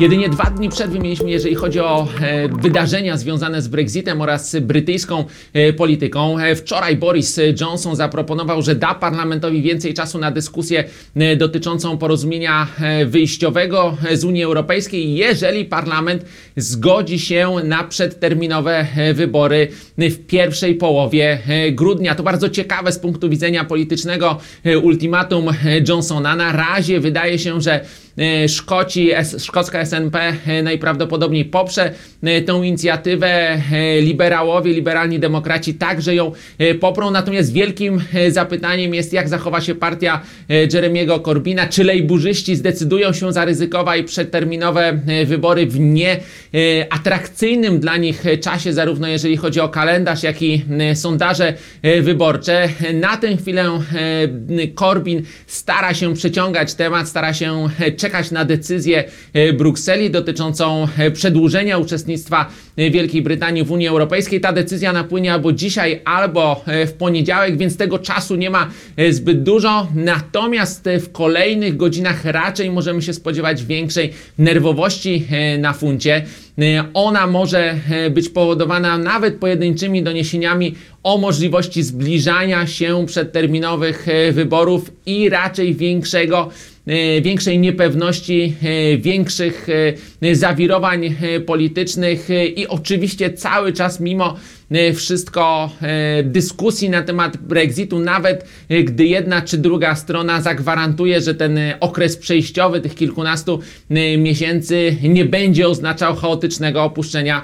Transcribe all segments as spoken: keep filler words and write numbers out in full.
Jedynie dwa dni przerwy mieliśmy, jeżeli chodzi o e, wydarzenia związane z Brexitem oraz brytyjską e, polityką. E, wczoraj Boris Johnson zaproponował, że da parlamentowi więcej czasu na dyskusję e, dotyczącą porozumienia e, wyjściowego z Unii Europejskiej, jeżeli parlament zgodzi się na przedterminowe e, wybory w pierwszej połowie e, grudnia. To bardzo ciekawe z punktu widzenia politycznego e, ultimatum Johnsona. Na razie wydaje się, że Szkoci, szkocka S N P najprawdopodobniej poprze tę inicjatywę. Liberałowie, liberalni demokraci także ją poprą. Natomiast wielkim zapytaniem jest, jak zachowa się partia Jeremiego Corbyna. Czy lejburzyści zdecydują się zaryzykować przedterminowe wybory w nieatrakcyjnym dla nich czasie, zarówno jeżeli chodzi o kalendarz, jak i sondaże wyborcze. Na tę chwilę Corbyn stara się przeciągać temat, stara się czekać na decyzję Brukseli dotyczącą przedłużenia uczestnictwa Wielkiej Brytanii w Unii Europejskiej. Ta decyzja napłynie albo dzisiaj, albo w poniedziałek, więc tego czasu nie ma zbyt dużo. Natomiast w kolejnych godzinach raczej możemy się spodziewać większej nerwowości na funcie. Ona może być powodowana nawet pojedynczymi doniesieniami o możliwości zbliżania się przedterminowych wyborów i raczej większego większej niepewności, większych zawirowań politycznych i oczywiście cały czas mimo wszystko dyskusji na temat Brexitu, nawet gdy jedna czy druga strona zagwarantuje, że ten okres przejściowy tych kilkunastu miesięcy nie będzie oznaczał chaotycznego opuszczenia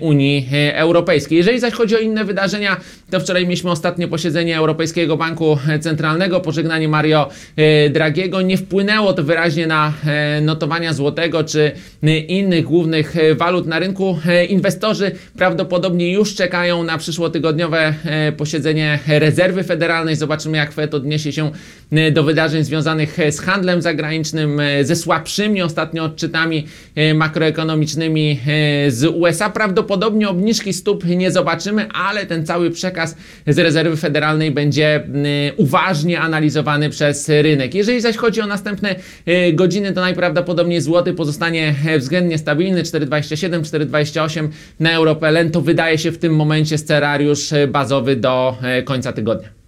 Unii Europejskiej. Jeżeli zaś chodzi o inne wydarzenia, to wczoraj mieliśmy ostatnie posiedzenie Europejskiego Banku Centralnego, pożegnanie Mario Draghiego. Nie wpłynęło to wyraźnie na notowania złotego czy innych głównych walut na rynku. Inwestorzy prawdopodobnie już czekają na przyszłotygodniowe posiedzenie rezerwy federalnej. Zobaczymy, jak Fed odniesie się do wydarzeń związanych z handlem zagranicznym, ze słabszymi ostatnio odczytami makroekonomicznymi z U S A. Prawdopodobnie obniżki stóp nie zobaczymy, ale ten cały przekaz z rezerwy federalnej będzie uważnie analizowany przez rynek. Jeżeli zaś chodzi o następne godziny, to najprawdopodobniej złoty pozostanie względnie stabilny. cztery dwadzieścia siedem, cztery dwadzieścia osiem na euro P L N. To wydaje się w tym momencie scenariusz bazowy do końca tygodnia.